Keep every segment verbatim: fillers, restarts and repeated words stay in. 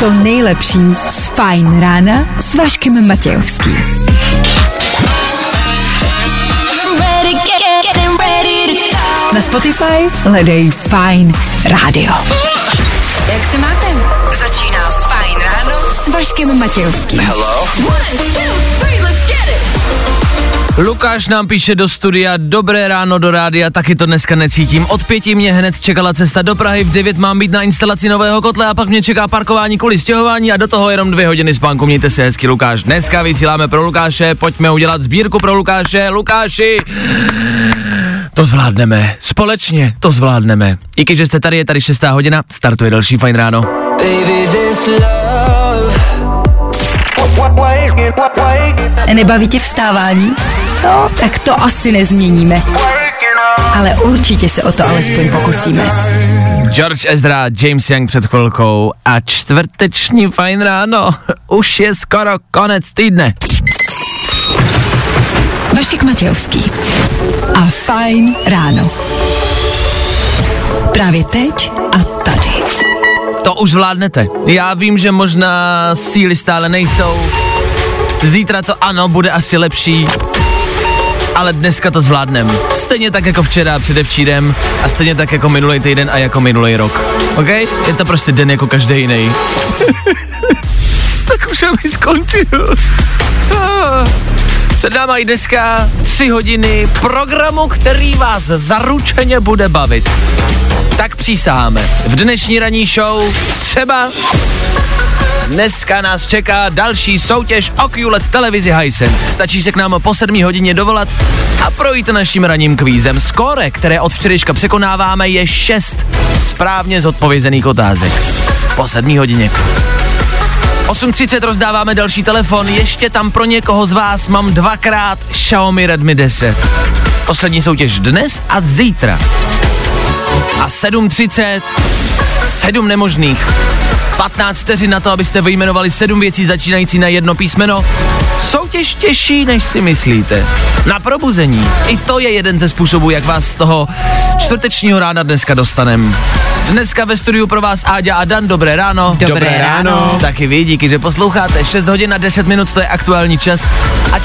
To nejlepší z Fajn rána s Vaškem Matějovským. Na Spotify hledej Fajn Radio. Jak se máte? Začíná Fajn ráno s Vaškem Matějovským. Hello. One, two, three, let's get it. Lukáš nám píše do studia: dobré ráno do rádia, taky to dneska necítím. Od pěti mě hned čekala cesta do Prahy, v devět mám být na instalaci nového kotle a pak mě čeká parkování kvůli stěhování a do toho jenom dvě hodiny spánku. Mějte se hezky, Lukáš. Dneska vysíláme pro Lukáše, pojďme udělat sbírku pro Lukáše. Lukáši! To zvládneme, společně to zvládneme. I když jste tady, je tady šestá hodina, startuje další Fajn ráno. Nebaví tě vstávání? No, tak to asi nezměníme. Ale určitě se o to alespoň pokusíme. George Ezra, James Young před chvilkou a čtvrteční Fajn ráno. Už je skoro konec týdne. Vašek Matějovský a Fajn ráno. Právě teď a tady. To už vládnete. Já vím, že možná síly stále nejsou. Zítra to ano, bude asi lepší. Ale dneska to zvládneme. Stejně tak jako včera a předevčírem a stejně tak jako minulý týden a jako minulý rok. OK? Je to prostě den jako každý jiný. Tak už aby skončil. Před náma i dneska tři hodiny programu, který vás zaručeně bude bavit. Tak přísaháme. V dnešní ranní show třeba dneska nás čeká další soutěž o Q L E D televizi Hisense. Stačí se k nám po sedmé hodině dovolat a projít naším ranním kvízem. Skóre, které od včerejška překonáváme, je šest správně zodpovězených otázek. Po sedmé hodině. osm třicet rozdáváme další telefon, ještě tam pro někoho z vás mám dvakrát Xiaomi Redmi deset. Poslední soutěž dnes a zítra. A sedm třicet, sedm nemožných. patnáct vteřin na to, abyste vyjmenovali sedm věcí začínající na jedno písmeno. Soutěž těžší, než si myslíte. Na probuzení. I to je jeden ze způsobů, jak vás z toho čtvrtečního rána dneska dostaneme. Dneska ve studiu pro vás Áďa a Dan, dobré ráno. Dobré, dobré ráno. ráno. Taky vy, díky, že posloucháte. šest hodin a deset minut, to je aktuální čas. A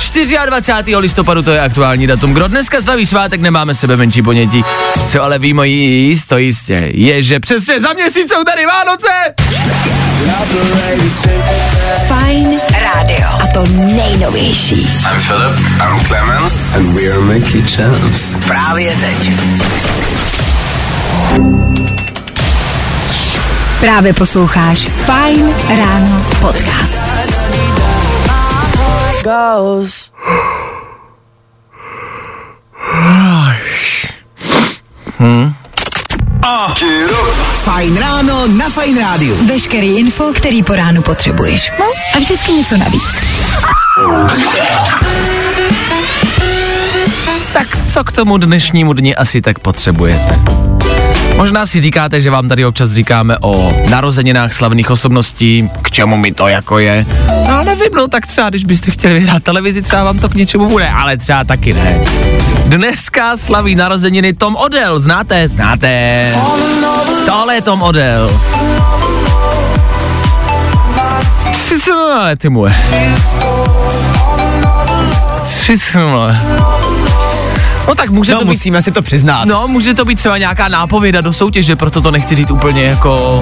dvacátého čtvrtého listopadu, to je aktuální datum. Kdo dneska slaví svátek, nemáme sebe menší ponětí. Co ale ví moji jisto jistě, je, že přesně za měsíc jsou tady Vánoce. Fajn rádio. A to nejnovější. I'm Filip. I'm Clemens. And we are Mickey Chance. Právě teď. Právě posloucháš Fajn ráno podcast. Hmm. Fajn ráno na Fajn rádiu. Veškerý info, který po ránu potřebuješ. No? A vždycky něco navíc. Tak co k tomu dnešnímu dni asi tak potřebujete? Možná si říkáte, že vám tady občas říkáme o narozeninách slavných osobností, k čemu mi to jako je. No nevím, no tak třeba, když byste chtěli vyhrát televizi, třeba vám to k něčemu bude, ale třeba taky ne. Dneska slaví narozeniny Tom Odell, znáte? Znáte. Tohle je Tom Odell. Ty moje. Ty moje. No tak může no, to být, musíme si to přiznat. No, může to být třeba nějaká nápověda do soutěže, proto to nechci říct úplně jako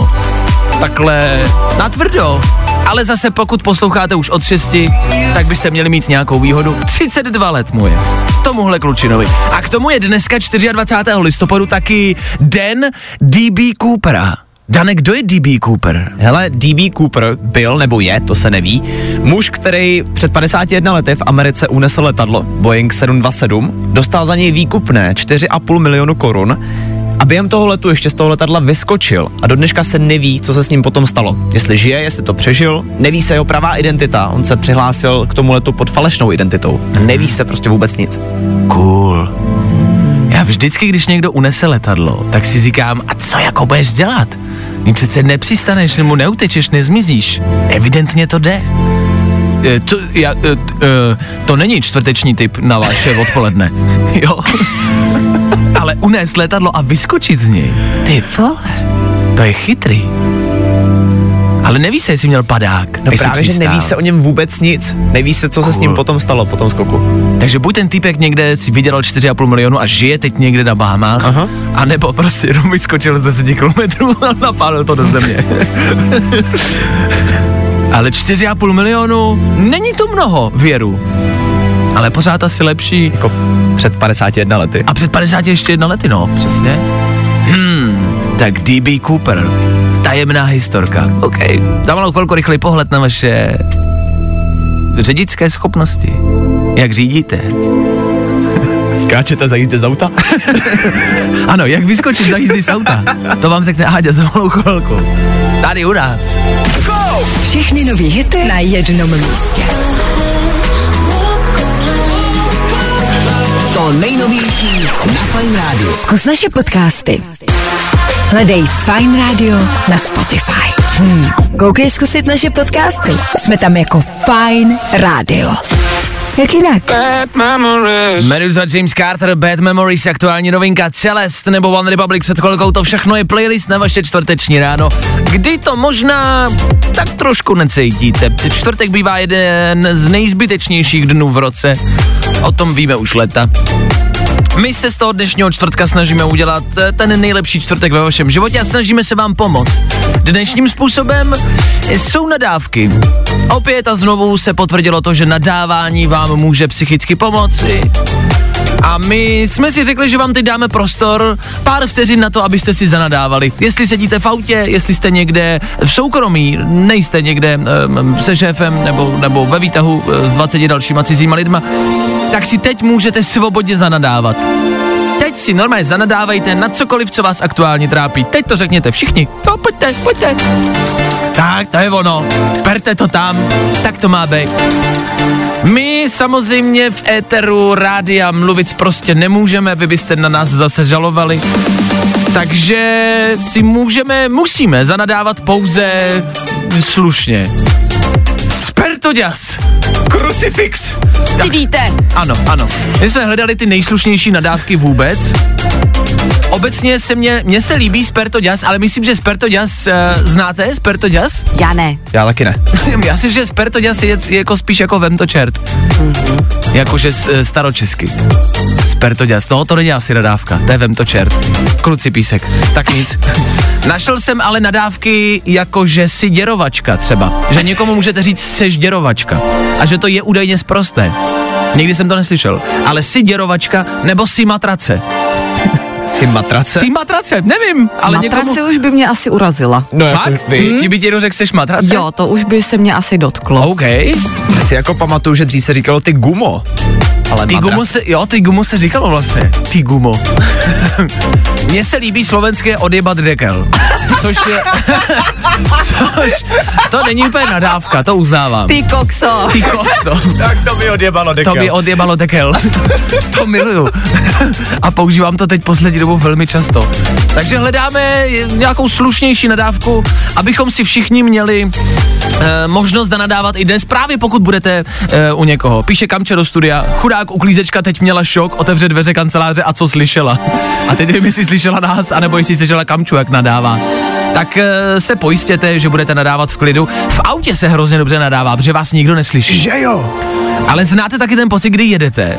takhle natvrdo. Ale zase pokud posloucháte už od šesti, tak byste měli mít nějakou výhodu. třicet dva let mu je. Tomuhle klučinovi. A k tomu je dneska dvacátého čtvrtého listopadu taky den D B. Coopera. Danek, kdo je D B. Cooper? Hele, D B. Cooper byl, nebo je, to se neví, muž, který před padesáti jednou lety v Americe unesl letadlo Boeing sedm dvacet sedm, dostal za něj výkupné čtyři a půl milionu korun a během toho letu ještě z toho letadla vyskočil a do dneška se neví, co se s ním potom stalo. Jestli žije, jestli to přežil, neví se jeho pravá identita, on se přihlásil k tomu letu pod falešnou identitou. Neví se prostě vůbec nic. Cool. Já vždycky, když někdo unese letadlo, tak si říkám, a co jako budeš dělat? Mně přece nepřistaneš, mu neutečeš, nezmizíš. Evidentně to jde. E, to, ja, e, e, to není čtvrteční tip na vaše odpoledne. Jo. Ale unést letadlo a vyskočit z něj. Ty vole, to je chytrý. Ale neví se, jestli měl padák. No právě, že neví se o něm vůbec nic. Neví se, co se s ním potom stalo, po tom skoku. Takže buď ten týpek někde si vydělal čtyři a půl milionu a žije teď někde na Bahamách, aha, anebo prostě jenom vyskočil z deseti kilometrů a napálil to do země. Ale čtyři a půl milionu, není to mnoho, věru. Ale pořád asi lepší. Jako před padesáti jedna lety. A před padesáti jedna lety, no, přesně. Hmm, tak D B. Cooper. Tajemná historka. OK, za malou chvilku rychlý pohled na vaše řidičské schopnosti. Jak řídíte? Skáčete za jízdy z auta? Ano, jak vyskočit za jízdy z auta? To vám řekne Háďa za malou chvilku. Tady u nás. Go! Všechny nový hity na jednom místě. To nejnovější na Fajn Rádiu. Zkus naše podcasty. Hledej Fajn Rádio na Spotify. Hmm. Koukej zkusit naše podcasty. Jsme tam jako Fajn Rádio. Jak jinak? Medusa, James Carter, Bad Memories, aktuální novinka Celest nebo One Republic před chvilkou, to všechno je playlist na vaše čtvrteční ráno. Kdy to možná tak trošku necítíte. Čtvrtek bývá jeden z nejzbytečnějších dnů v roce. O tom víme už leta. My se z toho dnešního čtvrtka snažíme udělat ten nejlepší čtvrtek ve vašem životě a snažíme se vám pomoct. Dnešním způsobem jsou nadávky. Opět a znovu se potvrdilo to, že nadávání vám může psychicky pomoci. A my jsme si řekli, že vám teď dáme prostor pár vteřin na to, abyste si zanadávali. Jestli sedíte v autě, jestli jste někde v soukromí, nejste někde um, se šéfem nebo, nebo ve výtahu s dvaceti dalšíma cizíma lidma, tak si teď můžete svobodně zanadávat. Teď si normálně zanadávejte na cokoliv, co vás aktuálně trápí. Teď to řekněte všichni. No, pojďte, pojďte. Tak, to je ono. Perte to tam. Tak to má být. My samozřejmě v éteru rádia mluvit prostě nemůžeme, vy byste na nás zase žalovali. Takže si můžeme, musíme zanadávat pouze slušně. Spertoďas! Krucifix! Ty víte. Ano, ano. My jsme hledali ty nejslušnější nadávky vůbec. Obecně se mě, mě se líbí Spertoďas, ale myslím, že Spertoďas, uh, znáte Spertoďas? Já ne. Já taky ne. Já si, že Spertoďas je, je jako spíš jako vem to čert. Mm-hmm. Jakože staročesky. Spertoďas, no to není asi nadávka, to je vem to čert. Kluci písek, tak nic. Našel jsem ale nadávky jakože si děrovačka třeba. Že někomu můžete říct seš děrovačka. A že to je údajně sprosté. Nikdy jsem to neslyšel. Ale si děrovačka nebo si matrace. Jsi matrace? Jsi matrace, nevím. Ale matrace někomu... už by mě asi urazila. No fakt? Ti hmm? by ti dořek, seš matrace? Jo, to už by se mě asi dotklo. OK. Já si jako pamatuju, že dřív se říkalo ty gumo. Ale ty gumo se, jo, ty gumo se říkalo vlastně. Ty gumo. Mně se líbí slovenské odjebat dekel. Což je... což... To není úplně nadávka, to uznávám. Ty kokso. Ty kokso. Tak to by odjebalo dekel. To by odjebalo dekel. To miluju. A používám to teď poslední dobou velmi často. Takže hledáme nějakou slušnější nadávku, abychom si všichni měli e, možnost zanadávat i dnes, právě pokud budete e, u někoho. Píše Kamče do studia, chudák uklízečka teď měla šok, otevře dveře kanceláře a co slyšela. A teď nevím, jestli slyšela nás, anebo jestli slyšela Kamču, jak nadává. Tak e, se pojistěte, že budete nadávat v klidu. V autě se hrozně dobře nadává, protože vás nikdo neslyší. Že jo? Ale znáte taky ten pocit, kdy jedete?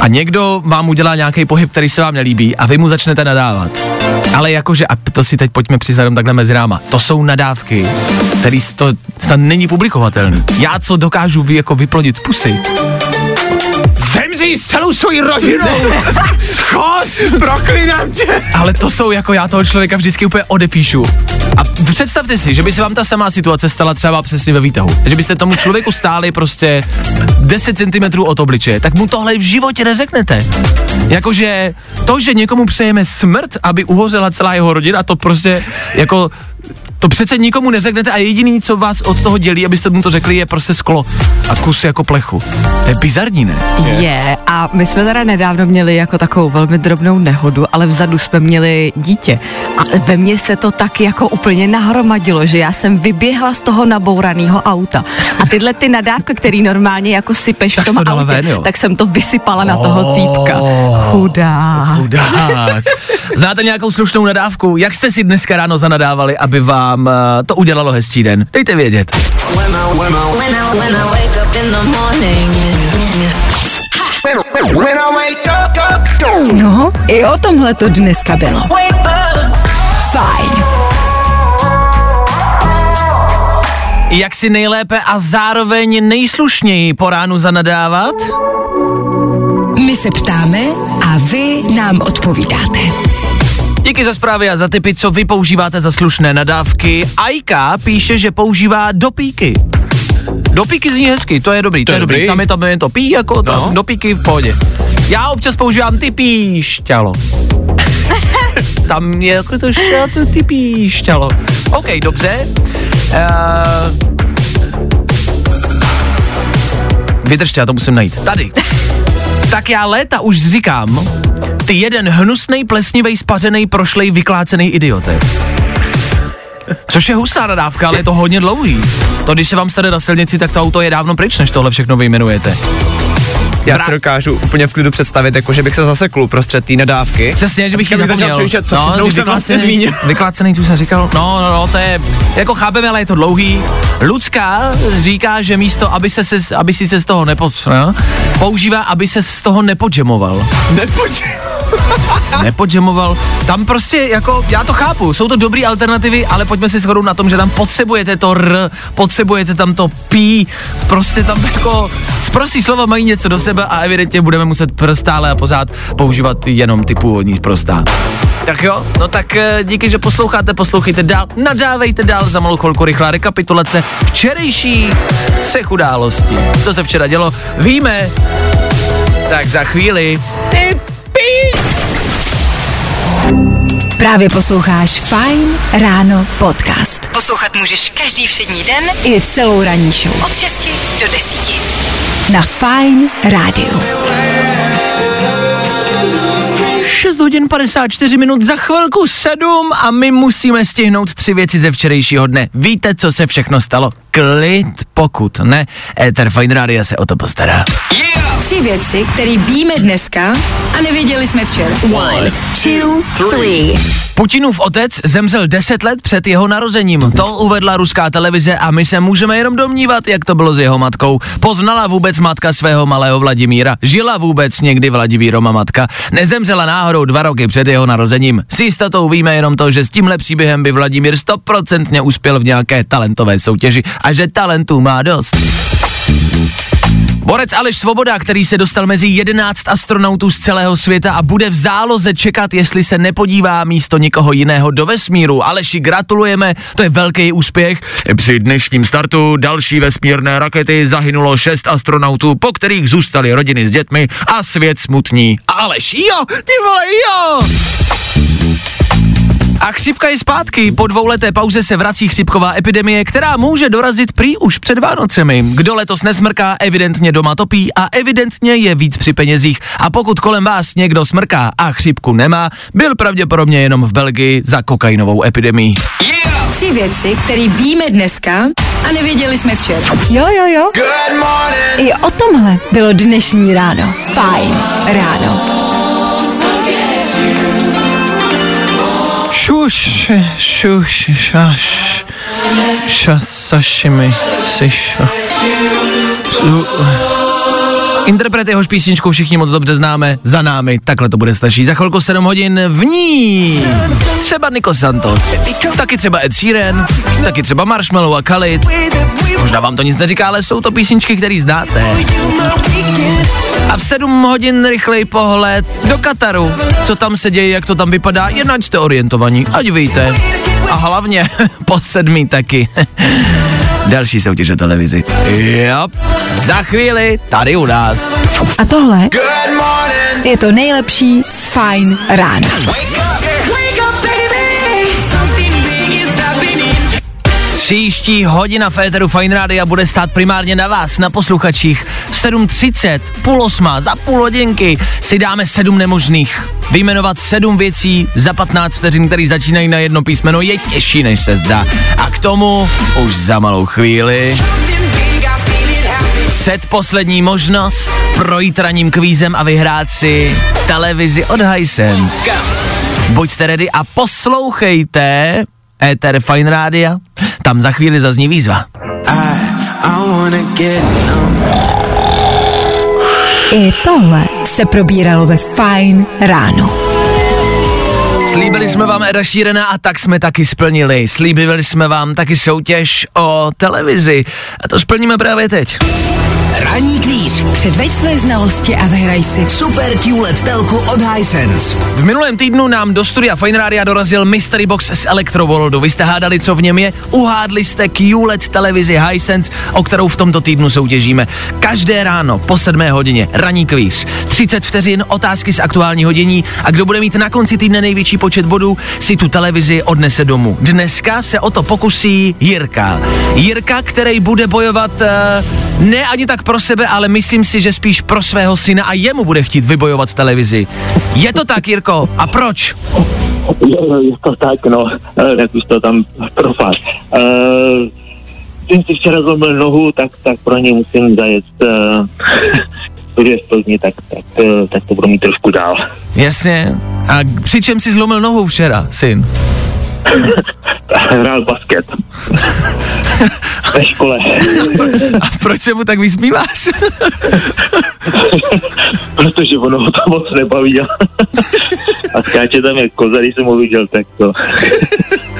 A někdo vám udělá nějaký pohyb, který se vám nelíbí a vy mu začnete nadávat. Ale jakože, a to si teď pojďme přiznat takhle mezi náma, to jsou nadávky, který to snad není publikovatelný. Já co dokážu vy, jako vyplodit z pusy. Zemří s celou svojí rodinou! Schod! Proklinám tě! Ale to jsou jako, já toho člověka vždycky úplně odepíšu. A představte si, že by se vám ta samá situace stala třeba přesně ve výtahu. Že byste tomu člověku stáli prostě deset centimetrů od obličeje, tak mu tohle v životě neřeknete. Jakože to, že někomu přejeme smrt, aby uhořela celá jeho rodina, to prostě jako... To přece nikomu neřeknete a jediný, co vás od toho dělí, abyste mu to řekli, je prostě sklo a kus jako plechu. To je bizarní, ne? Je, a my jsme teda nedávno měli jako takovou velmi drobnou nehodu, ale vzadu jsme měli dítě. A ve mně se to tak jako úplně nahromadilo, že já jsem vyběhla z toho nabouranýho auta. A tyhle ty nadávky, který normálně jako sypeš v tom to autě, ven, tak jsem to vysypala oh, na toho týpka. Chudák. Chudák. Znáte nějakou slušnou nadávku? Jak jste si dneska ráno zanadávali, aby vám to udělalo hezčí den? Dejte vědět. No, i o tomhle to dneska bylo. Fajn. Jak si nejlépe a zároveň nejslušněji po ránu zanadávat? My se ptáme a vy nám odpovídáte. Díky za zprávy a za tipy, co vy používáte za slušné nadávky. Ajka píše, že používá dopíky. Dopíky zní hezky, to je dobrý, to, to je dobrý. dobrý. Tam je tam je to pí, jako tam no. Dopíky v pohodě. Já občas používám ty píšťalo. Tam je jako to šato, ty píšťalo. OK, dobře. Uh, vydržte, já to musím najít. Tady. Tak já léta už říkám, ty jeden hnusnej, plesnivej, spařenej, prošlej, vyklácenej idiote. Což je hustá nadávka, ale je to hodně dlouhý. To, když se vám stane na silnici, tak to auto je dávno pryč, než tohle všechno vyjmenujete. Já Bra- si dokážu úplně v klidu představit, jako že bych se zasekl prostřed té nadávky. Přesně, že bych ji zapomněl. Přijít, co no, už jsem vlastně zmínil. Vyklácený, tu jsem říkal, no, no, no, to je, jako chápeme, ale je to dlouhý. Lucka říká, že místo, aby, se, se, aby si se z toho nepod... No, používá, aby se z toho nepodžemoval. Nepodžemoval. Nepodžemoval. Tam prostě, jako, já to chápu, jsou to dobrý alternativy, ale pojďme si shodnout na tom, že tam potřebujete to r, potřebujete tam to pí, prostě tam jako, zprostý slova mají něco do sebe a evidentně budeme muset prostále a pořád používat jenom ty původní prostá. Tak jo, no tak díky, že posloucháte, poslouchejte dál, nadávejte dál, za malou chvilku rychlá rekapitulace včerejších třech událostí. Co se včera dělo, víme, tak za chvíli. Právě posloucháš Fajn ráno podcast. Poslouchat můžeš každý všední den i celou ranní show. Od šesti do deseti. Na Fajn rádiu. šest hodin padesát čtyři minut, za chvilku sedm a my musíme stihnout tři věci ze včerejšího dne. Víte, co se všechno stalo? Klid, pokud ne, Éter Fajn rádia se o to postará. Yeah! Tři věci, které víme dneska a nevěděli jsme včera. One, two, three. Putinův otec zemřel deset let před jeho narozením. To uvedla ruská televize a my se můžeme jenom domnívat, jak to bylo s jeho matkou. Poznala vůbec matka svého malého Vladimíra? Žila vůbec někdy Vladimírova matka? Nezemřela náhodou dva roky před jeho narozením? S jistotou víme jenom to, že s tímhle příběhem by Vladimír stoprocentně uspěl v nějaké talentové soutěži a že talentů má dost. Borec Aleš Svoboda, který se dostal mezi jedenáct astronautů z celého světa a bude v záloze čekat, jestli se nepodívá místo někoho jiného do vesmíru. Aleši, gratulujeme, to je velký úspěch. Při dnešním startu další vesmírné rakety zahynulo šest astronautů, po kterých zůstaly rodiny s dětmi a svět smutný. Aleš, jo, ty vole, jo! A chřipka je zpátky, po dvouleté pauze se vrací chřipková epidemie, která může dorazit prý už před Vánocemi. Kdo letos nesmrká, evidentně doma topí a evidentně je víc při penězích. A pokud kolem vás někdo smrká a chřipku nemá, byl pravděpodobně jenom v Belgii za kokainovou epidemii. Yeah! Tři věci, které víme dneska a nevěděli jsme včera. Jo, jo, jo. Good morning. I o tomhle bylo dnešní ráno. Fajn ráno. Šuš, šuš, šaš, šas, sašimi, siša. Interpret jehož písničku všichni moc dobře známe, Za námi, takhle to bude stačí. Za chvilku sedm hodin v ní třeba Nico Santos, taky třeba Ed Sheeran, taky třeba Marshmallow a Khalid. Možná vám to nic neříká, ale jsou to písničky, které znáte. A v sedm hodin rychlej pohled do Kataru. Co tam se děje, jak to tam vypadá, jen ať jste orientovaní, ať víte. A hlavně po sedmí taky. Další soutěž o televizi. Yep. Za chvíli tady u nás. A tohle je to nejlepší z Fajn rána. Příští hodina v éteru Fajn Rádia bude stát primárně na vás, na posluchačích. V sedm třicet, půl osma, za půl hodinky si dáme sedm nemožných. Vyjmenovat sedm věcí za patnáct vteřin, které začínají na jedno písmeno, je těžší, než se zdá. A k tomu už za malou chvíli předposlední možnost projít ranním kvízem a vyhrát si televizi od Hisense. Buďte ready a poslouchejte éter Fajn Rádia. Tam za chvíli zazní výzva. I tohle se probíralo ve Fajn ráno. Slíbili jsme vám Eda Sheerana a tak jsme taky splnili. Slíbili jsme vám taky soutěž o televizi a to splníme právě teď. Ranní kvíz. Předveď své znalosti a vyhraj si Super Q L E D telku od Hisense. V minulém týdnu nám do studia Fajn Rádia dorazil Mystery Box z Elektroworldu. Vy jste hádali, co v něm je, uhádli jste Q L E D televizi Hisense, o kterou v tomto týdnu soutěžíme. Každé ráno po sedmé hodině ranní kvíz. třicet vteřin, otázky z aktuálního dění a kdo bude mít na konci týdne největší počet bodů, si tu televizi odnese domů. Dneska se o to pokusí Jirka. Jirka, který bude bojovat uh, ne ani tak pro sebe, ale myslím si, že spíš pro svého syna a jemu bude chtít vybojovat televizi. Je to tak, Jirko? A proč? Je to tak, no. Nechci to tam profát. Když si včera zlomil nohu, tak, tak pro ně musím zajet Plzni, tak, tak, tak to budu mít trošku dál. Jasně. A přičem si zlomil nohu včera, syn? Hrál basket. Ve škole. A, pro, a proč se mu tak vysmíváš? Protože ono ho tam moc nebaví. A skáče tam jak koza, když jsem ho viděl, tak to...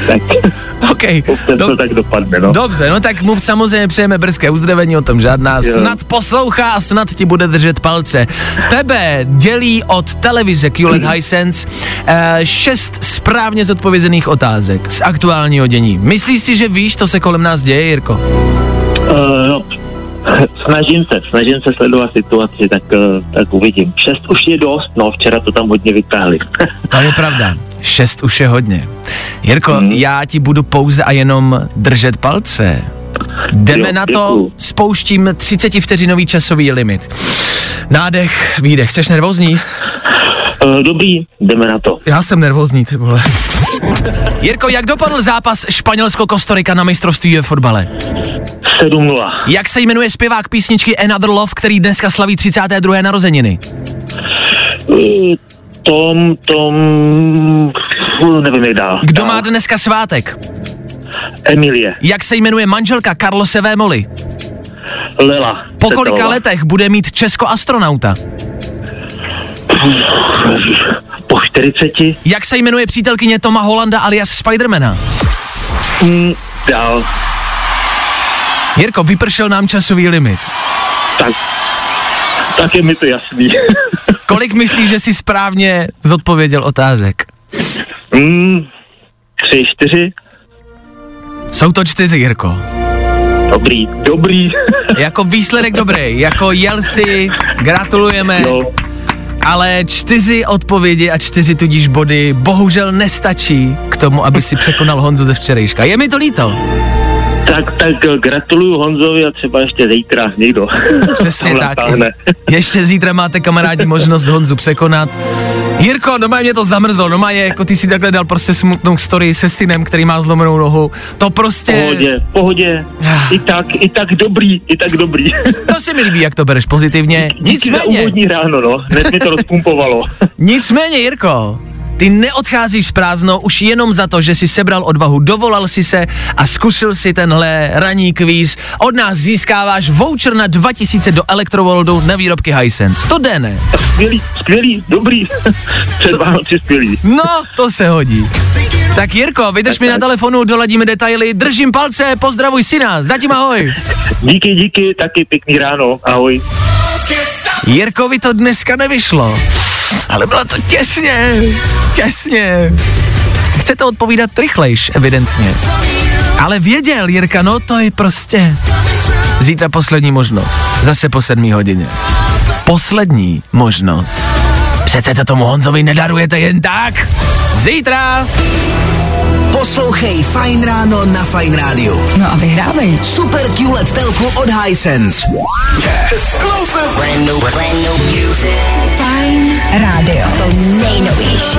tak... Okay. Dob- tak dopadne, no. Dobře, no tak mu samozřejmě přejeme brzké uzdravení, o tom žádná. Jo. Snad poslouchá a snad ti bude držet palce. Tebe dělí od televize Q L E D mm. Hisense eh, šest správně zodpovězených otázek z aktuálního dění. Myslíš si, že víš, co se kolem nás děje, Jirko? Uh, no, snažím se, snažím se sledovat situaci, tak, tak uvidím. Šest už je dost, no včera to tam hodně vytáhli. To je pravda. Šest už je hodně. Jirko, hmm. já ti budu pouze a jenom držet palce. Jdeme jo, na to, děkuju. Spouštím třicet vteřinový časový limit. Nádech, výdech. Jseš nervózní? Uh, dobrý, jdeme na to. Já jsem nervózní, ty vole. Jirko, jak dopadl zápas Španělsko-Kostarika na mistrovství ve fotbale? sedm nula. Jak se jmenuje zpěvák písničky Another Love, který dneska slaví třicáté druhé narozeniny? Uh, Tom, Tom, nevím jak dál. Kdo má dneska svátek? Emilie. Jak se jmenuje manželka Karlosové Moly? Lela. Po kolika letech bude mít Česko astronauta? Po čtyřiceti. Jak se jmenuje přítelkyně Toma Hollanda alias Spidermana? Mm, dál. Jirko, vypršel nám časový limit. Tak, tak je mi to jasný. Kolik myslíš, že jsi správně zodpověděl otázek? Mm, tři, čtyři. Jsou to čtyři, Jirko. Dobrý, dobrý. Jako výsledek dobrý, jako jel si, gratulujeme. Jo. Ale čtyři odpovědi a čtyři tudíž body bohužel nestačí k tomu, aby si překonal Honzu ze včerejška. Je mi to líto. Tak, tak gratuluju Honzovi a třeba ještě zítra někdo. Přesně tak. Natáhne. Ještě zítra máte, kamarádi, možnost Honzu překonat. Jirko, doma mě to zamrzlo, doma je, jako ty si takhle dal prostě smutnou story se synem, který má zlomenou nohu, to prostě... Pohodě, pohodě, i tak, i tak dobrý, i tak dobrý. To se mi líbí, jak to bereš pozitivně, nicméně... Díky za úvodní ráno, no, hned mě to rozpumpovalo. Nicméně, Jirko, ty neodcházíš s prázdnou už jenom za to, že jsi sebral odvahu, dovolal si se a zkusil si tenhle ranní kvíz. Od nás získáváš voucher na dva tisíce do Elektroworldu na výrobky Hisense. To jde, ne? Skvělý, skvělý, dobrý. Před Vánoci skvělý. No, to se hodí. Tak Jirko, vydrž tak, mi tak. na telefonu, doladíme detaily, držím palce, pozdravuj syna, zatím ahoj. Díky, díky, taky pěkný ráno, ahoj. Jirkovi to dneska nevyšlo. Ale bylo to těsně, těsně. Chcete odpovídat rychlejš, evidentně. Ale věděl, Jirka, no to je prostě. Zítra poslední možnost, zase po sedmé hodině. Poslední možnost. Přece to tomu Honzovi nedarujete jen tak. Zítra. Poslouchej Fajn ráno na Fajn rádiu. No a vyhrávej Super Q L E D telku od Hisense. Brand new, brand new music. Fajn rádio. To nejnovější.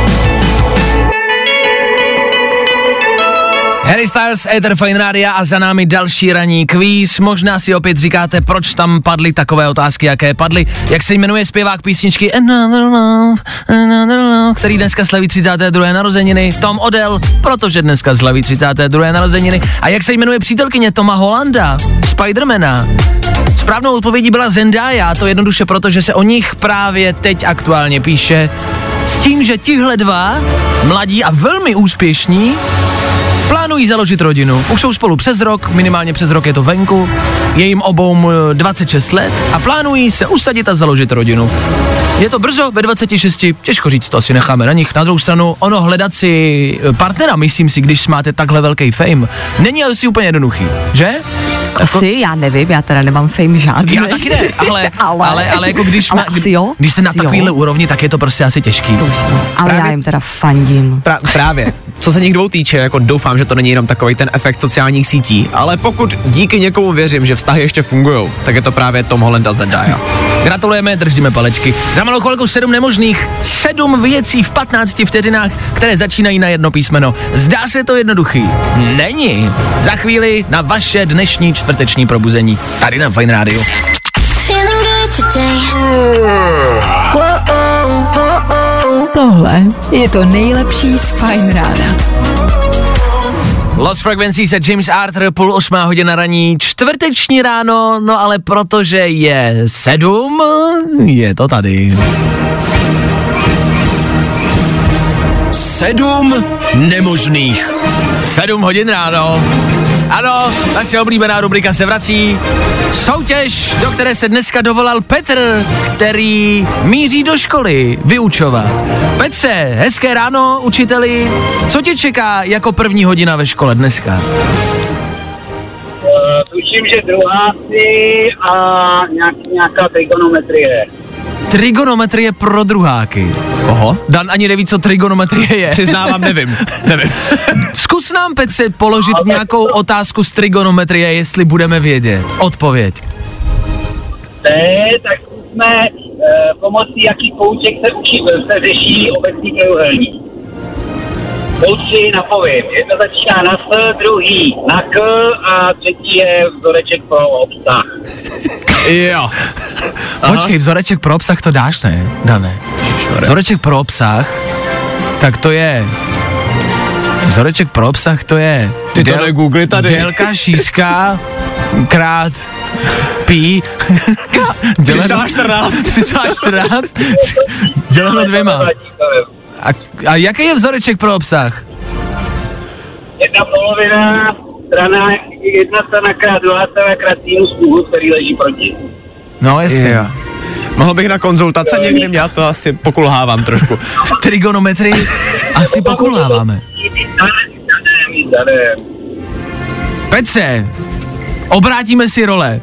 Harry Styles, Ether Fajn rádia a za námi další ranní kvíz. Možná si opět říkáte, proč tam padly takové otázky, jaké padly. Jak se jmenuje zpěvák písničky Another Love, Another Love, který dneska slaví třicáté druhé narozeniny. Tom Odell, protože dneska slaví třicáté druhé narozeniny. A jak se jmenuje přítelkyně Toma Hollanda, Spidermana? Správnou odpovědí byla Zendaya, a to jednoduše proto, že se o nich právě teď aktuálně píše. S tím, že tihle dva, mladí a velmi úspěšní, plánují založit rodinu. Už jsou spolu přes rok, minimálně přes rok je to venku. Je jim obou dvacet šest let a plánují se usadit a založit rodinu. Je to brzo, ve dvaceti šesti, těžko říct, to asi necháme na nich. Na druhou stranu, ono hledat si partnera, myslím si, když máte takhle velký fame, není asi úplně jednoduchý, že? Asi, jako, já nevím, já teda nemám fame žádný. Já taky ne, ale, ale, ale, ale jako když, ale ma, kdy, jo, když jste na takovýhle úrovni, tak je to prostě asi těžký. To, ale právě, já jim teda fandím. Pra, právě. Co se nich dvou týče, jako doufám, že to není jenom takový ten efekt sociálních sítí, ale pokud díky někomu věřím, že vztahy ještě fungujou, tak je to právě Tom Holland a Zendaya. Gratulujeme, držíme palečky. Za malou kolegu sedm nemožných, sedm věcí v patnácti vteřinách, které začínají na jedno písmeno. Zdá se to jednoduchý? Není. Za chvíli na vaše dnešní čtvrteční probuzení. Tady na Fajn rádiu. Tohle je to nejlepší z Fajn rána. Lost Frequency se James Carter, půl osmá hodina raní, čtvrteční ráno, no ale protože je sedm, je to tady. Sedm nemožných. Sedm hodin ráno. Ano, naše oblíbená rubrika se vrací. Soutěž, do které se dneska dovolal Petr, který míří do školy vyučovat. Petře, hezké ráno, učiteli. Co tě čeká jako první hodina ve škole dneska? Uh, tuším, že druháci a nějak, nějaká trigonometrie. Trigonometrie pro druháky. Oho. Dan ani neví, co trigonometrie je. Přiznávám, nevím. nevím. Zkus nám, Petře, položit ale nějakou to... otázku z trigonometrie, jestli budeme vědět. Odpověď. Ne, tak zkusme eh, pomocí jakých kouček se, učí, se řeší obecný trojuhelník. Kouči napovím. Jedna začíná na S, druhý na K a třetí je vzoreček pro obsah. Jo. Aha. Počkej, vzoreček pro obsah to dáš, ne? Dané. Vzoreček pro obsah, tak to je... Vzoreček pro obsah to je... Ty to negoogli tady. Délka, šířka, krát... Pí... tři celá čtrnáct. tři celá čtrnáct. Děleno dvěma. A, a jaký je vzoreček pro obsah? Jedna polovina, strana, jedna strana krát, druhá strana krát minus půl, který leží proti. No jasně. Yeah. Mohl bych na konzultace no, někdy, já to asi pokulhávám trošku. V trigonometrii asi pokulháváme. Petře, obrátíme si role.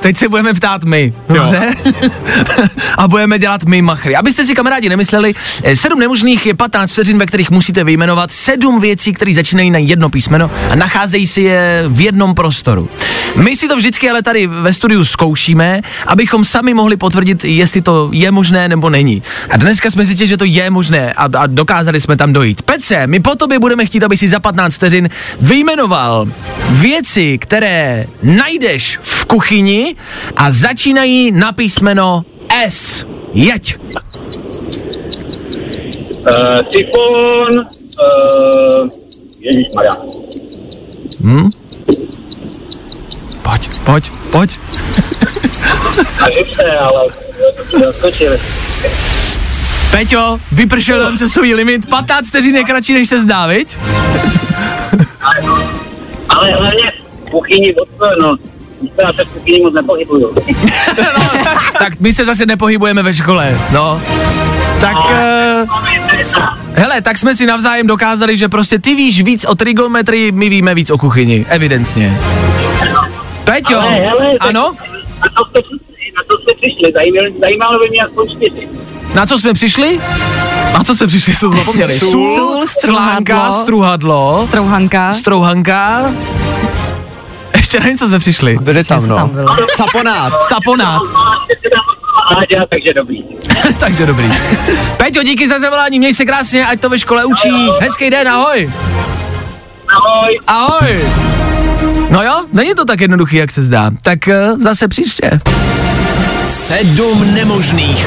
Teď se budeme ptát my, dobře? A budeme dělat my machry. Abyste si, kamarádi, nemysleli, sedm nemožných je patnáct vteřin, ve kterých musíte vyjmenovat sedm věcí, které začínají na jedno písmeno a nacházejí si je v jednom prostoru. My si to vždycky ale tady ve studiu zkoušíme, abychom sami mohli potvrdit, jestli to je možné nebo není. A dneska jsme zjistili, že to je možné a, a dokázali jsme tam dojít. Petře, my po tobě budeme chtít, aby si za patnáct vteřin vyjmenoval věci, které najdeš v kuchyni a začínají na písmeno S. Jeď. Uh, tyfon. Uh, Ježišmarja. Hmm? Pojď, pojď, pojď. A vypře, ale doskočili. Peťo, vypršel nám časový limit. patnáct vteřin je kratší, než se zdá, viď? Ale hlavně v kuchyni odplno. já se v kuchyni moc nepohybuju. No, tak my se zase nepohybujeme ve škole, no. Tak, uh, hele, tak jsme si navzájem dokázali, že prostě ty víš víc o trigonometrii, my víme víc o kuchyni, evidentně. Peťo, ale, hele, ano? Na to, jste, na to jste přišli, zajímalo, zajímalo by mě aspoň čtyři. Na co jsme přišli? Na co jsme přišli, jsme zapomněli. Sůl, Sůl slánka, struhadlo, strouhanka, strouhanka. Ještě nevím, co jsme přišli. Byli tam, no. Tam saponát, saponát. Áďa, takže dobrý. Takže dobrý. Peťo, díky za zavolání, měj se krásně, ať to ve škole učí. Ahoj. Hezký den, ahoj. Ahoj. Ahoj. No jo, není to tak jednoduchý, jak se zdá. Tak uh, zase příště. Sedm nemožných.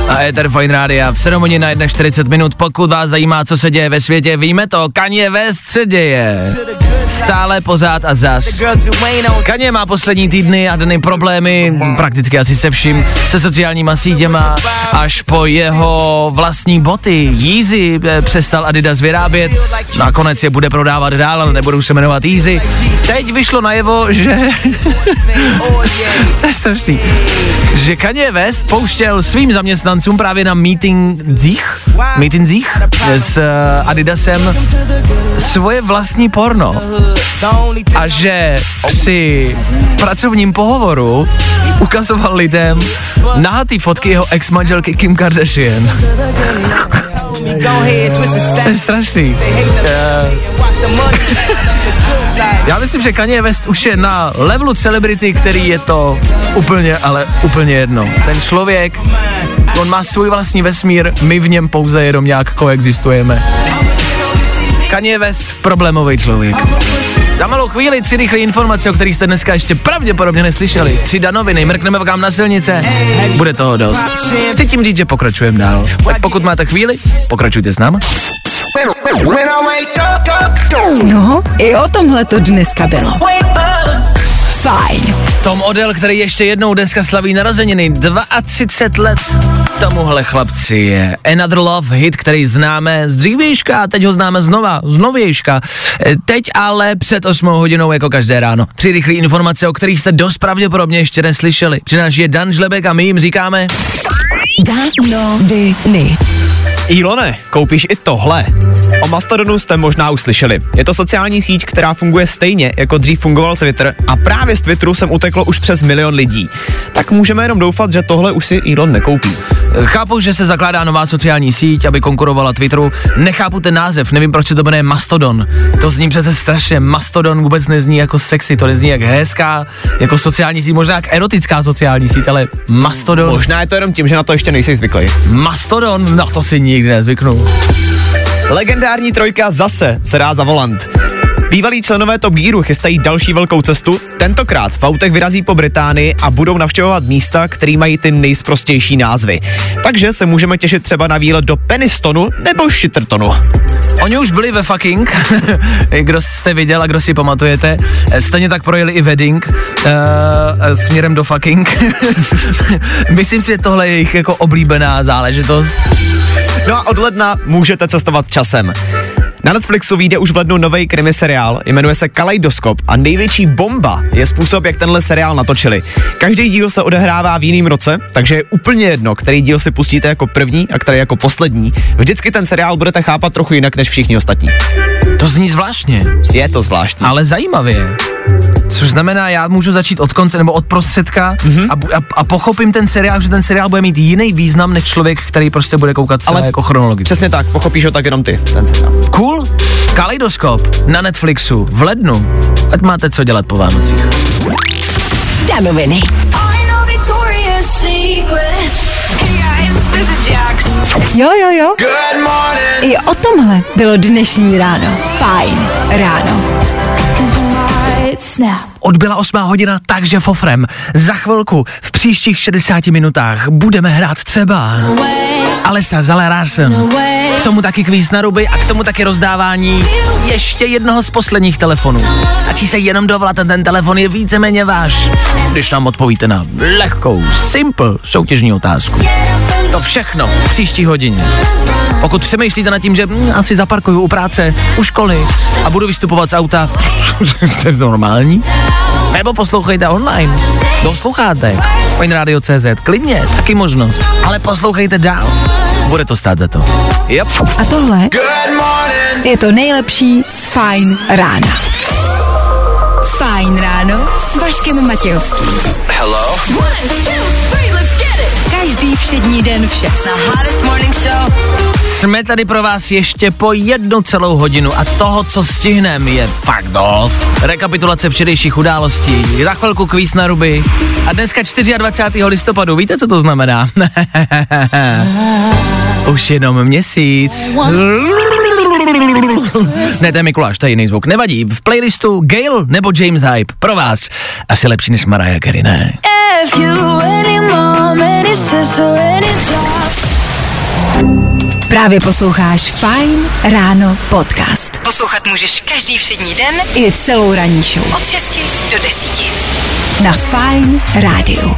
a Ether Fajn Rádia v sedm hodin na čtyřicet jedna minut. Pokud vás zajímá, co se děje ve světě, víme to, Kanye West se děje. Stále, pořád a zas. Kanye má poslední týdny a dny problémy, prakticky asi se vším, se sociálníma sítěma, až po jeho vlastní boty. Yeezy přestal Adidas vyrábět, nakonec je bude prodávat dál, ale nebudou se jmenovat Yeezy. Teď vyšlo najevo, že... to je strašný. Že Kanye West pouštěl svým zaměstnancům právě na meetingzích, meetingzích s Adidasem svoje vlastní porno. A že při pracovním pohovoru ukazoval lidem nahatý fotky jeho ex-manželky Kim Kardashian. To je strašný. Já myslím, že Kanye West už je na levelu celebrity, který je to úplně, ale úplně jedno. Ten člověk, on má svůj vlastní vesmír, my v něm pouze jenom nějak koexistujeme. Kanye West, problémový člověk. Za malou chvíli tři rychlé informace, o kterých jste dneska ještě pravděpodobně neslyšeli. Tři danoviny, mrkneme vám na silnice, bude toho dost. Chci tím říct, že pokračujeme dál. Tak pokud máte chvíli, pokračujte s náma. No, i o tomhle to dneska bylo. Fajn. Tom Odell, který ještě jednou dneska slaví narozeniny, třicet dva let. Tomuhle chlapci je Another Love hit, který známe z dřívějška a teď ho známe znova, z novějška. Teď ale před osmou hodinou jako každé ráno. Tři rychlé informace, o kterých jste dost pravděpodobně ještě neslyšeli. Přináší je Dan Žlebek a my jim říkáme... Danoviny. Ilone, koupíš i tohle. O Mastodonu jste možná uslyšeli. Je to sociální síť, která funguje stejně, jako dřív fungoval Twitter, a právě z Twitteru sem uteklo už přes milion lidí. Tak můžeme jenom doufat, že tohle už si Elon nekoupí. Chápu, že se zakládá nová sociální síť, aby konkurovala Twitteru. Nechápu ten název, nevím, proč se to jmenuje Mastodon. To zní přece strašně. Mastodon vůbec nezní jako sexy, to nezní jak hezká, jako sociální síť, možná jak erotická sociální síť, ale Mastodon. Možná je to jenom tím, že na to ještě nejsi zvyklý. Mastodon, no to si nikdy nezvyknu. Legendární trojka zase se dá za volant. Bývalí členové Top Gearu chystají další velkou cestu, tentokrát v autech vyrazí po Británii a budou navštěvovat místa, které mají ty nejsprostější názvy. Takže se můžeme těšit třeba na výlet do Penistonu nebo Shittertonu. Oni už byli ve Fucking, kdo jste viděl a kdo si pamatujete, stejně tak projeli i Wedding uh, směrem do Fucking. Myslím si, že tohle je jejich jako oblíbená záležitost. No a od ledna můžete cestovat časem. Na Netflixu vyjde už v lednu novej krimi seriál, jmenuje se Kaleidoskop a největší bomba je způsob, jak tenhle seriál natočili. Každý díl se odehrává v jiném roce, takže je úplně jedno, který díl si pustíte jako první a který jako poslední. Vždycky ten seriál budete chápat trochu jinak než všichni ostatní. To zní zvláštně. Je to zvláštní. Ale zajímavě. Což znamená, já můžu začít od konce nebo od prostředka mm-hmm. a, a, a pochopím ten seriál, že ten seriál bude mít jiný význam než člověk, který prostě bude koukat celé jako chronologicky. Přesně tak, pochopíš ho tak jenom ty, ten seriál. Cool, Kaleidoskop na Netflixu v lednu, ať máte co dělat po Vánocích. Danoviny. Jo, jo, jo. I o tomhle bylo dnešní ráno. Fajn ráno. Odbyla osmá hodina, takže fofrem. Za chvilku v příštích šedesáti minutách budeme hrát třeba... Alesa Zalarársem. K tomu taky kvíz na ruby a k tomu taky rozdávání ještě jednoho z posledních telefonů. Stačí se jenom dovolat a ten telefon je víceméně váš, když nám odpovíte na lehkou, simple soutěžní otázku. To všechno v příští hodině. Pokud přemýšlíte nad tím, že hm, asi zaparkuju u práce, u školy a budu vystupovat z auta, to je normální? Nebo poslouchejte online, do sluchátek, Fajn Radio tečka cé zet, klidně, taky možnost, ale poslouchejte dál, bude to stát za to. Yep. A tohle je to nejlepší z Fajn rána. Fajn ráno s Vaškem Matějovským. Hello. One, two, three, let's get it. Každý všední den v šest. Na Hottest Morning Show. Jsme tady pro vás ještě po jednu celou hodinu a toho, co stihneme, je fakt dost. Rekapitulace včerejších událostí, za chvilku kvíz na ruby a dneska dvacátého čtvrtého listopadu, víte, co to znamená? Už jenom měsíc. Ne, to je Mikuláš, to je jiný zvuk. Nevadí, v playlistu Gail nebo James Hype. Pro vás asi lepší než Mariah Carey, ne? Právě posloucháš Fajn ráno podcast. Poslouchat můžeš každý všední den i celou ranní show. Od šesti do deseti. Na Fajn rádiu.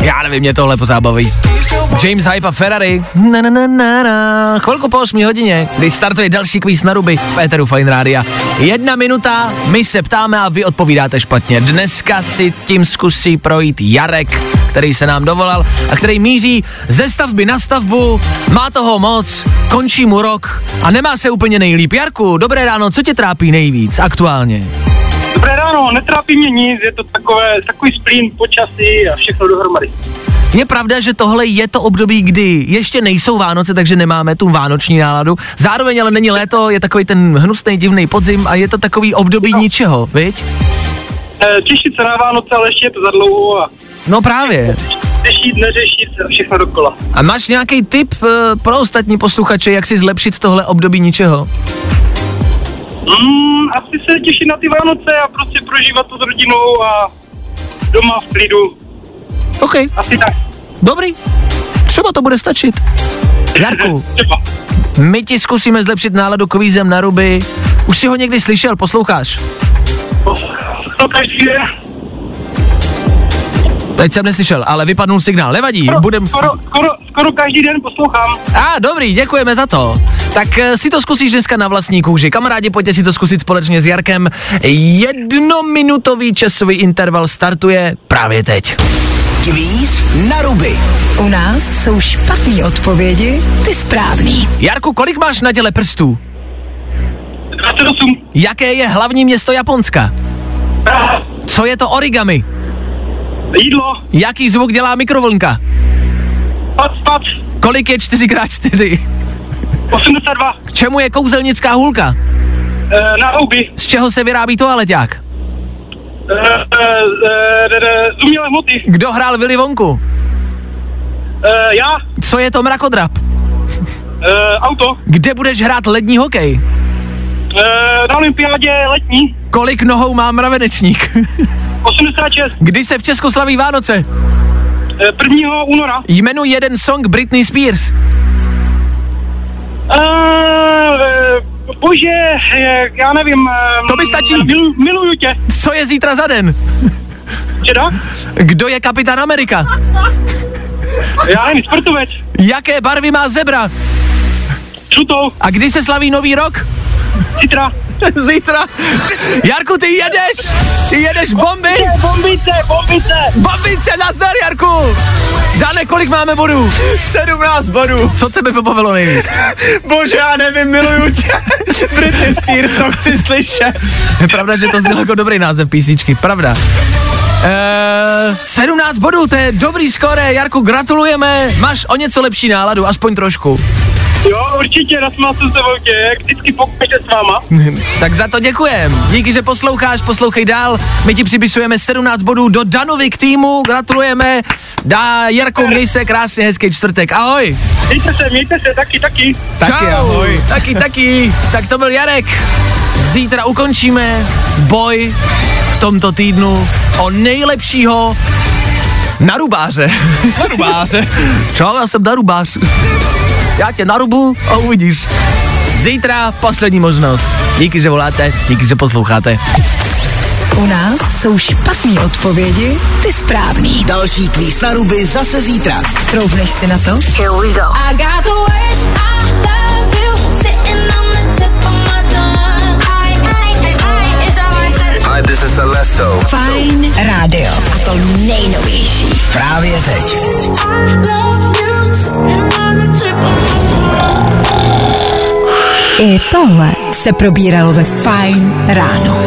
Já nevím, mě tohle pozábaví. James Hype a Ferrari. Na, na, na, na, na. Chvilku po osmé hodině, kdy startuje další kvíz na ruby v éteru Fajn rádia. Jedna minuta, my se ptáme a vy odpovídáte špatně. Dneska si tím zkusí projít Jarek, který se nám dovolal a který míří ze stavby na stavbu, má toho moc, končí mu rok a nemá se úplně nejlíp. Jarku, dobré ráno, co tě trápí nejvíc aktuálně? Dobré ráno, netrápí mě nic, je to takové, takový splín počasí a všechno dohromady. Je pravda, že tohle je to období, kdy ještě nejsou Vánoce, takže nemáme tu vánoční náladu. Zároveň ale není léto, je takový ten hnusný divný podzim a je to takový období no. ničeho, viď? E, těšit se na Vánoce, ale ještě je to za dlouho a... No právě. Řešit, neřešit, všechno dokola. A máš nějaký tip e, pro ostatní posluchače, jak si zlepšit tohle období ničeho? Mm, asi se těšit na ty Vánoce a prostě prožívat to s rodinou a doma v klidu. OK. Asi tak. Dobrý. Třeba to bude stačit. Jarku, my ti zkusíme zlepšit náladu kvízem na ruby. Už si ho někdy slyšel, posloucháš? To každý je. Teď jsem neslyšel, ale vypadnul signál, nevadí. Skoro, budem... skoro, skoro, skoro každý den poslouchám. A ah, dobrý, děkujeme za to. Tak si to zkusíš dneska na vlastní kůži. Kamarádi, pojďte si to zkusit společně s Jarkem. Jednominutový časový interval startuje právě teď. Kvíz na ruby. U nás jsou špatný odpovědi, ty správný. Jarku, kolik máš na těle prstů? dvacet osm. Jaké je hlavní město Japonska? Ah. Co je to origami? Jídlo. Jaký zvuk dělá mikrovlnka? Pac, pac. Kolik je čtyři krát čtyři? osmdesát dva. K čemu je kouzelnická hůlka? E, na houby. Z čeho se vyrábí toaleťák? E, e, e, z umělé hmoty. Kdo hrál Willy Wonku? E, já. Co je to mrakodrap? E, auto. Kde budeš hrát lední hokej? E, na olympiádě letní. Kolik nohou má mravenečník? osmdesát šest. Kdy se v Česku slaví Vánoce? prvního února. Jmenuji jeden song Britney Spears. Uh, uh, bože, já nevím. Uh, to by stačí. Mil, miluju tě. Co je zítra za den? Čeda? Kdo je kapitán Amerika? Já nevím, sportovec. Jaké barvy má zebra? Žlutou. A kdy se slaví nový rok? Zítra. Zítra. Jarku, ty jedeš! Ty jedeš bomby! Bombice, bombice! Bombice, nazdar, Jarku! Dane, kolik máme bodů? sedmnáct bodů. Co tebe pobavilo nejvíc? Bože, já nevím, miluju tě. Britney Spears, to chci slyšet. Je pravda, že to znělo jako dobrý název písničky, pravda. Eee, sedmnáct bodů, to je dobrý skóre. Jarku, gratulujeme. Máš o něco lepší náladu, aspoň trošku. Jo, určitě, nasmál jsem se voltě, jak vždycky pokojte s váma. Tak za to děkujem. Díky, že posloucháš, poslouchej dál. My ti připisujeme sedmnáct bodů do Danovy k týmu, gratulujeme. Dá, Jarko, měj se krásně, hezký čtvrtek, ahoj. Mějte se, mějte se, taky, taky. Taky, čau, ahoj. Taky, taky. Tak to byl Jarek. Zítra ukončíme boj v tomto týdnu o nejlepšího Na rubáře. Na rubáře. Čau, já jsem na rubář. Já tě narubu a uvidíš. Zítra poslední možnost. Díky, že voláte, díky, že posloucháte. U nás jsou špatný odpovědi, ty správný. Další kvíz na ruby zase zítra. Troubneš si na to? Here we go. I got the words, I love you, sitting on the tip of my tongue. I, I, I, I, it's all I said. Hi, this is Celest. Fajn Radio. A to nejnovější. Právě teď. I love you, sitting on the tip of my tongue. I tohle se probíralo ve Fajn ráno.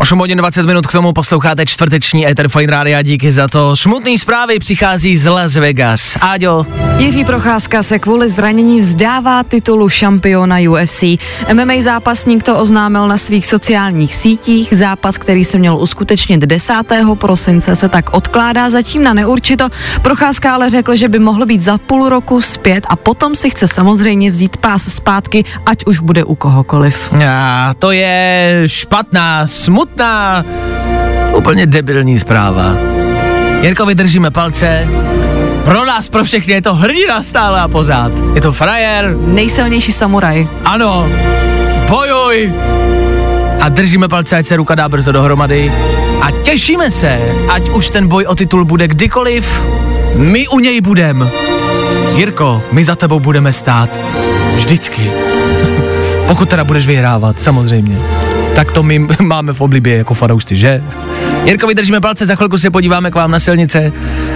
osm hodin dvacet minut k tomu posloucháte čtvrteční Ether Fajn Rádia, díky za to. Smutný zprávy přichází z Las Vegas. Áďo. Jiří Procházka se kvůli zranění vzdává titulu šampiona U F C. M M A zápasník to oznámil na svých sociálních sítích. Zápas, který se měl uskutečnit desátého prosince, se tak odkládá zatím na neurčito. Procházka ale řekl, že by mohl být za půl roku zpět a potom si chce samozřejmě vzít pás zpátky, ať už bude u kohokoliv. Já, to je špatná, smutná, ta úplně debilní zpráva. Jirko, vydržíme palce. Pro nás, pro všechny, je to hrdina stále a pořád. Je to frajer. Nejsilnější samuraj. Ano. Bojuj. A držíme palce, ať se ruka dá brzo dohromady. A těšíme se, ať už ten boj o titul bude kdykoliv, my u něj budem. Jirko, my za tebou budeme stát. Vždycky. Pokud teda budeš vyhrávat, samozřejmě. Tak to my máme v oblibě jako fanoušci, že? Jirko, vydržíme palce, za chvilku se podíváme k vám na silnice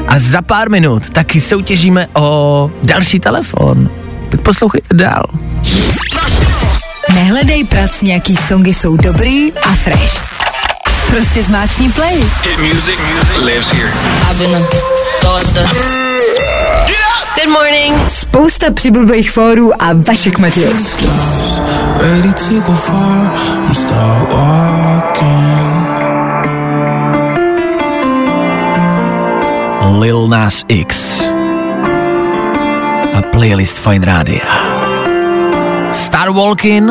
a za pár minut taky soutěžíme o další telefon. Tak poslouchejte dál. Nehledej prac, nějaký songy jsou dobrý a fresh. Prostě zmáčkni play. Music lives here. Good morning. Spousta přibulbých fórů a Vašek Matějovský. Lil Nas X a playlist Fajn Rádia. Star Walking?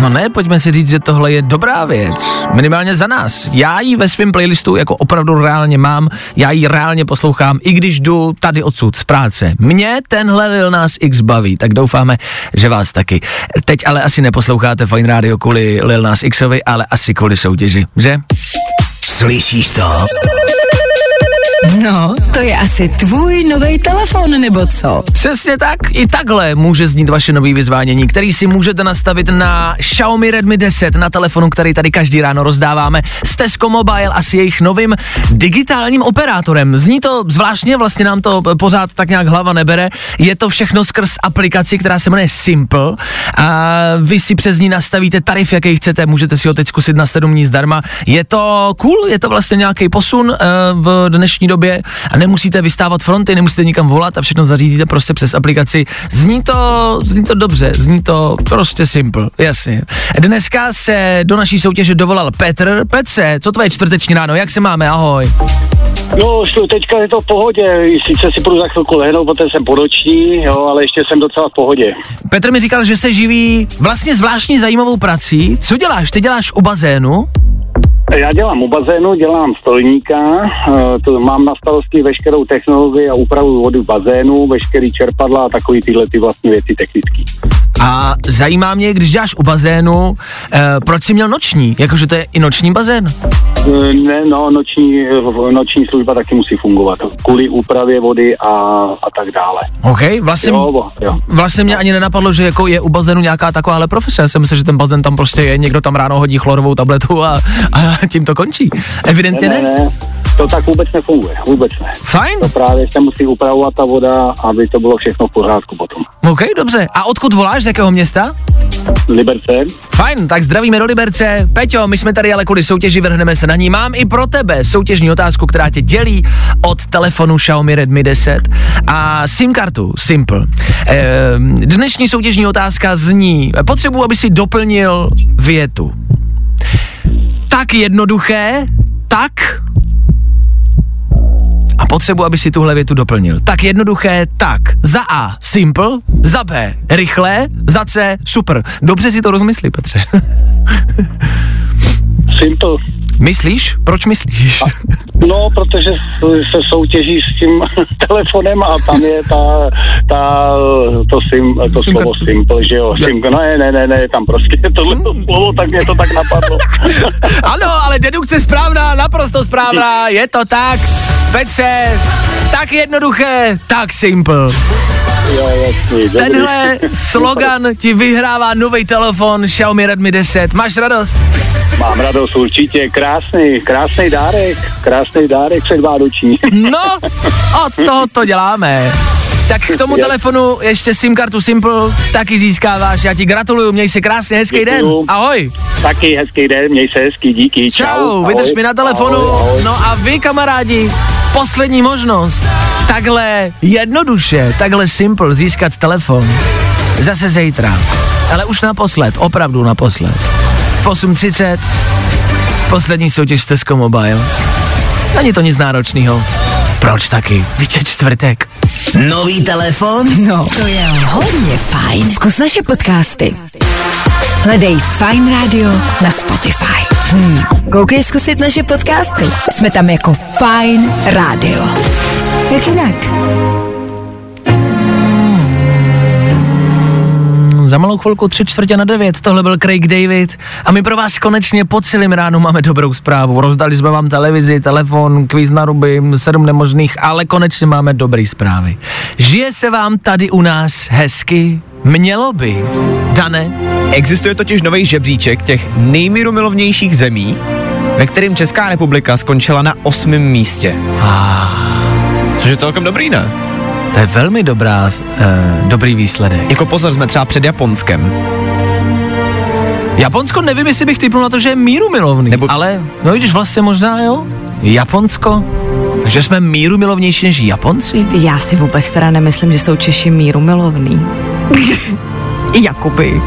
No ne, pojďme si říct, že tohle je dobrá věc. Minimálně za nás. Já ji ve svém playlistu jako opravdu reálně mám, já ji reálně poslouchám, i když jdu tady odsud z práce. Mě tenhle Lil Nas X baví, tak doufáme, že vás taky. Teď ale asi neposloucháte Fajn Rádio kvůli Lil Nas Xovi, ale asi kvůli soutěži, že? Slyšíš to? No, to je asi tvůj novej telefon, nebo co? Přesně tak, i takhle může znít vaše nový vyzvánění, který si můžete nastavit na Xiaomi Redmi deset, na telefonu, který tady každý ráno rozdáváme s Tesco Mobile a s jejich novým digitálním operátorem. Zní to zvláštně, vlastně nám to pořád tak nějak hlava nebere. Je to všechno skrz aplikaci, která se jmenuje Simple a vy si přes ní nastavíte tarif, jaký chcete, můžete si ho teď zkusit na sedm dní zdarma. Je to cool, je to vlastně nějaký posun v dnešní době a nemusíte vystávat fronty, nemusíte nikam volat a všechno zařídíte prostě přes aplikaci. Zní to, zní to dobře, zní to prostě Simple, jasně. Dneska se do naší soutěže dovolal Petr. Petře, co tvoje čtvrteční ráno, jak se máme, ahoj. No, teďka je to v pohodě, sice si půjdu za chvilku lehnout, protože jsem poroční, jo, ale ještě jsem docela v pohodě. Petr mi říkal, že se živí vlastně zvláštní zajímavou prací. Co děláš? Ty děláš u bazénu? Já dělám u bazénu, dělám stolníka, to mám na starosti veškerou technologii a úpravu vody v bazénu, veškerý čerpadla a takový tyhle ty vlastní věci technický. A zajímá mě, když děláš u bazénu, eh, proč jsi měl noční? Jakože to je i noční bazén? Ne, no, noční, noční služba taky musí fungovat. Kvůli úpravě vody a, a tak dále. OK, vlastně, jo, jo. Vlastně mě ani nenapadlo, že jako je u bazénu nějaká takováhle profese. Já jsem myslel, že ten bazén tam prostě je, někdo tam ráno hodí chlorovou tabletu a, a tím to končí. Evidentně ne. ne. ne. To tak vůbec nefunguje, vůbec ne. Fajn. To právě se musí upravovat ta voda, aby to bylo všechno v pořádku potom. OK, dobře. A odkud voláš, z jakého města? Liberce. Fajn, tak zdravíme do Liberce. Peťo, my jsme tady ale kvůli soutěži, vrhneme se na ní. Mám i pro tebe soutěžní otázku, která tě dělí od telefonu Xiaomi Redmi deset a SIM kartu Simple. E, dnešní soutěžní otázka zní, potřebuji, aby si doplnil větu. Tak jednoduché, tak... A potřebuji, aby si tuhle větu doplnil. Tak jednoduché, tak. Za A, simple, za B, rychlé, za C, super. Dobře si to rozmyslí, Petře. Simple. Myslíš? Proč myslíš? A, no, protože se soutěží s tím telefonem a tam je ta, ta to, sim, to slovo simple, že jo? Sim, no ne, ne, ne, ne, tam prostě tohle hmm. slovo, tak mě to tak napadlo. Ano, ale dedukce správná, naprosto správná, je to tak, Petře, tak jednoduché, tak simple. Tenhle slogan ti vyhrává nový telefon Xiaomi Redmi deset. Máš radost? Mám radost určitě, krásný, krásný dárek, krásný dárek předvánoční. No, od toho to děláme. Tak k tomu telefonu ještě simkartu Simple taky získáváš. Já ti gratuluju, měj se krásně, hezký děkuju. Den. Ahoj. Taky hezký den, měj se hezky, díky, čau. Čau, vydrž mi na telefonu. Ahoj, ahoj. No a vy, kamarádi, poslední možnost. Takhle jednoduše, takhle simple získat telefon. Zase zítra. Ale už naposled, opravdu naposled. V osm třicet poslední soutěž Tesco Mobile. Není to nic náročného. Proč taky? Víč je čtvrtek. Nový telefon? No. To je hodně fajn. Zkus naše podcasty. Hledej Fajn Radio na Spotify. Hmm. Koukej zkusit naše podcasty. Jsme tam jako Fajn Radio. Jak jinak? Za malou chvilku tři čtvrtě na devět, tohle byl Craig David a my pro vás konečně po celém ránu máme dobrou zprávu. Rozdali jsme vám televizi, telefon, kvíz na ruby, sedm nemožných, ale konečně máme dobré zprávy. Žije se vám tady u nás hezky? Mělo by. Dane? Existuje totiž nový žebříček těch nejmirumilovnějších zemí, ve kterým Česká republika skončila na osmém místě. Ah. Což je celkem dobrý, ne? To je velmi dobrá, uh, dobrý výsledek. Jako pozor, jsme třeba před Japonskem. Japonsko nevím, jestli bych tipnul na to, že je mírumilovný, nebo... ale no vidíš, vlastně možná jo, Japonsko, takže jsme mírumilovnější než Japonci. Já si vůbec teda nemyslím, že jsou Češi mírumilovní. Jakoby.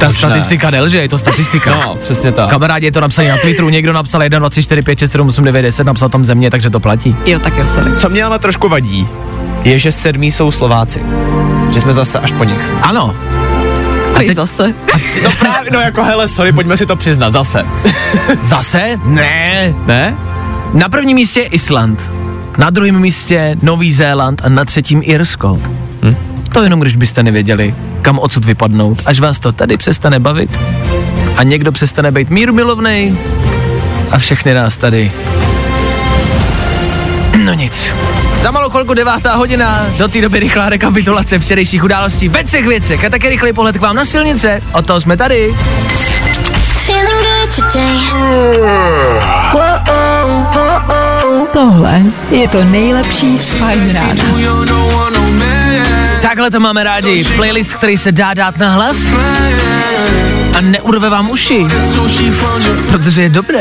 Ta Možná. Statistika nelže, je to statistika. No, přesně tak. Kamarádi, je to napsané na Twitteru, někdo napsal jedna, dva, tři, čtyři, pět, šest, sedm, osm, devět, deset, napsal tam země, takže to platí. Jo, tak jo, sorry. Co mě ale trošku vadí, je, že sedmí jsou Slováci. Že jsme zase až po nich. Ano. A teď zase. A ty, no právě, no jako hele, sorry, pojďme si to přiznat, zase. Zase? Ne. Ne? Na prvním místě je Island, na druhém místě Nový Zéland a na třetím Irsko. Hm? To jenom, když byste nevěděli, kam odsud vypadnout, až vás to tady přestane bavit a někdo přestane být mírumilovnej a všechny nás tady. No nic. Za malou chvilku devátá hodina, do té doby rychlá rekapitulace včerejších událostí ve třech věcech a také rychlý pohled k vám na silnice, od toho jsme tady. Tohle je to nejlepší z Fajn rána. Takhle to máme rádi, playlist, který se dá dát na hlas a neurve vám uši, protože je dobrý.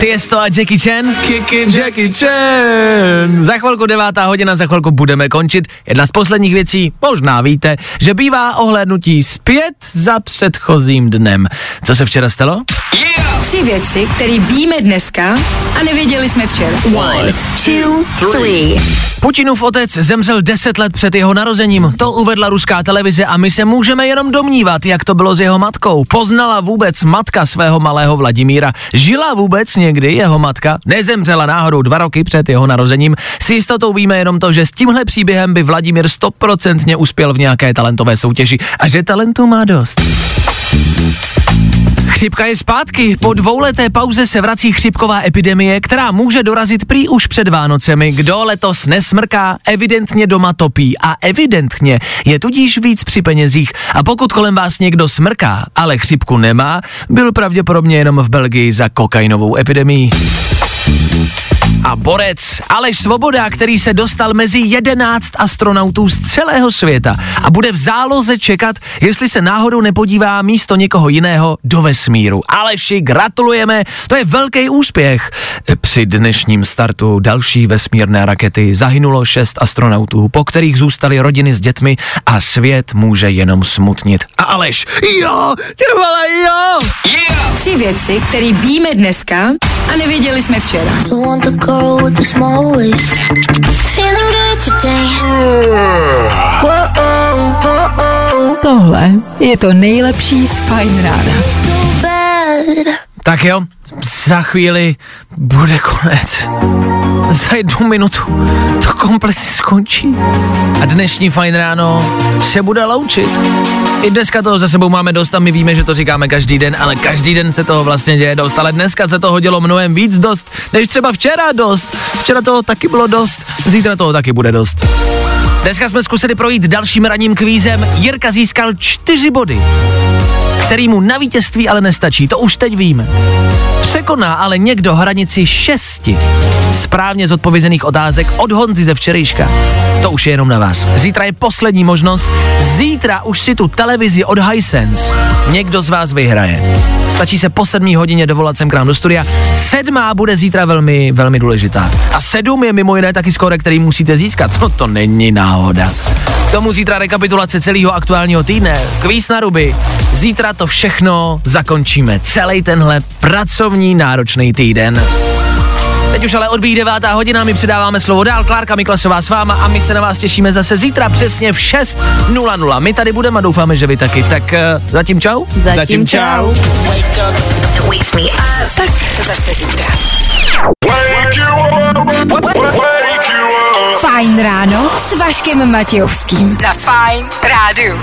Tiesto a Jackie Chan. Jackie Chan. Za chvilku devátá hodina, za chvilku budeme končit. Jedna z posledních věcí, možná víte, že bývá ohlédnutí zpět za předchozím dnem. Co se včera stalo? Yeah! Tři věci, které víme dneska a nevěděli jsme včera. One, two, three. Putinův otec zemřel deset let před jeho narozením. To uvedla ruská televize a my se můžeme jenom domnívat, jak to bylo s jeho matkou. Poznala vůbec matka svého malého Vladimíra? Žila vůbec někdy jeho matka? Nezemřela náhodou dva roky před jeho narozením? S jistotou víme jenom to, že s tímhle příběhem by Vladimír stoprocentně uspěl v nějaké talentové soutěži a že talentu má dost. Chřipka je zpátky. Po dvouleté pauze se vrací chřipková epidemie, která může dorazit prý už před Vánocemi. Kdo letos nesmrká, evidentně doma topí a evidentně je tudíž víc při penězích. A pokud kolem vás někdo smrká, ale chřipku nemá, byl pravděpodobně jenom v Belgii za kokainovou epidemii. A borec Aleš Svoboda, který se dostal mezi jedenáct astronautů z celého světa a bude v záloze čekat, jestli se náhodou nepodívá místo někoho jiného do vesmíru. Aleši, gratulujeme, to je velký úspěch. Při dnešním startu další vesmírné rakety zahynulo šest astronautů, po kterých zůstaly rodiny s dětmi a svět může jenom smutnit. A Aleš, jo, trvala jo! Yeah! Tři věci, které víme dneska a nevěděli jsme včera. Tohle je to nejlepší z Fajn rána. Tak jo, Za chvíli bude konec. Za jednu minutu to kompletně skončí. A dnešní Fajn ráno se bude loučit. I dneska toho za sebou máme dost a my víme, že to říkáme každý den, ale každý den se toho vlastně děje dost. Ale dneska se toho dělo mnohem víc dost, než třeba včera dost. Včera toho taky bylo dost, zítra toho taky bude dost. Dneska jsme zkusili projít dalším ranním kvízem. Jirka získal čtyři body, který mu na vítězství ale nestačí, to už teď víme. Překoná ale někdo hranici šesti správně zodpovězených otázek od Honzy ze včerejška. To už je jenom na vás. Zítra je poslední možnost. Zítra už si tu televizi od Hisense někdo z vás vyhraje. Stačí se po sedmý hodině dovolat sem k nám do studia. Sedmá bude zítra velmi, velmi důležitá. A sedm je mimo jiné taky skóre, který musíte získat. No to není náhoda. K tomu zítra rekapitulace celého aktuálního týdne. Kvíz na ruby. Zítra to všechno zakončíme. Celý tenhle pracovní náročný týden. Teď už ale odbíjí devátá hodina, my předáváme slovo dál, Klárka Miklasová s váma a my se na vás těšíme zase zítra přesně v šest nula nula. My tady budeme a doufáme, že vy taky. Tak uh, zatím čau. Zatím, zatím čau. Tak zase zítra. Fajn ráno s Vaškem Matějovským. Za Fajn rádu.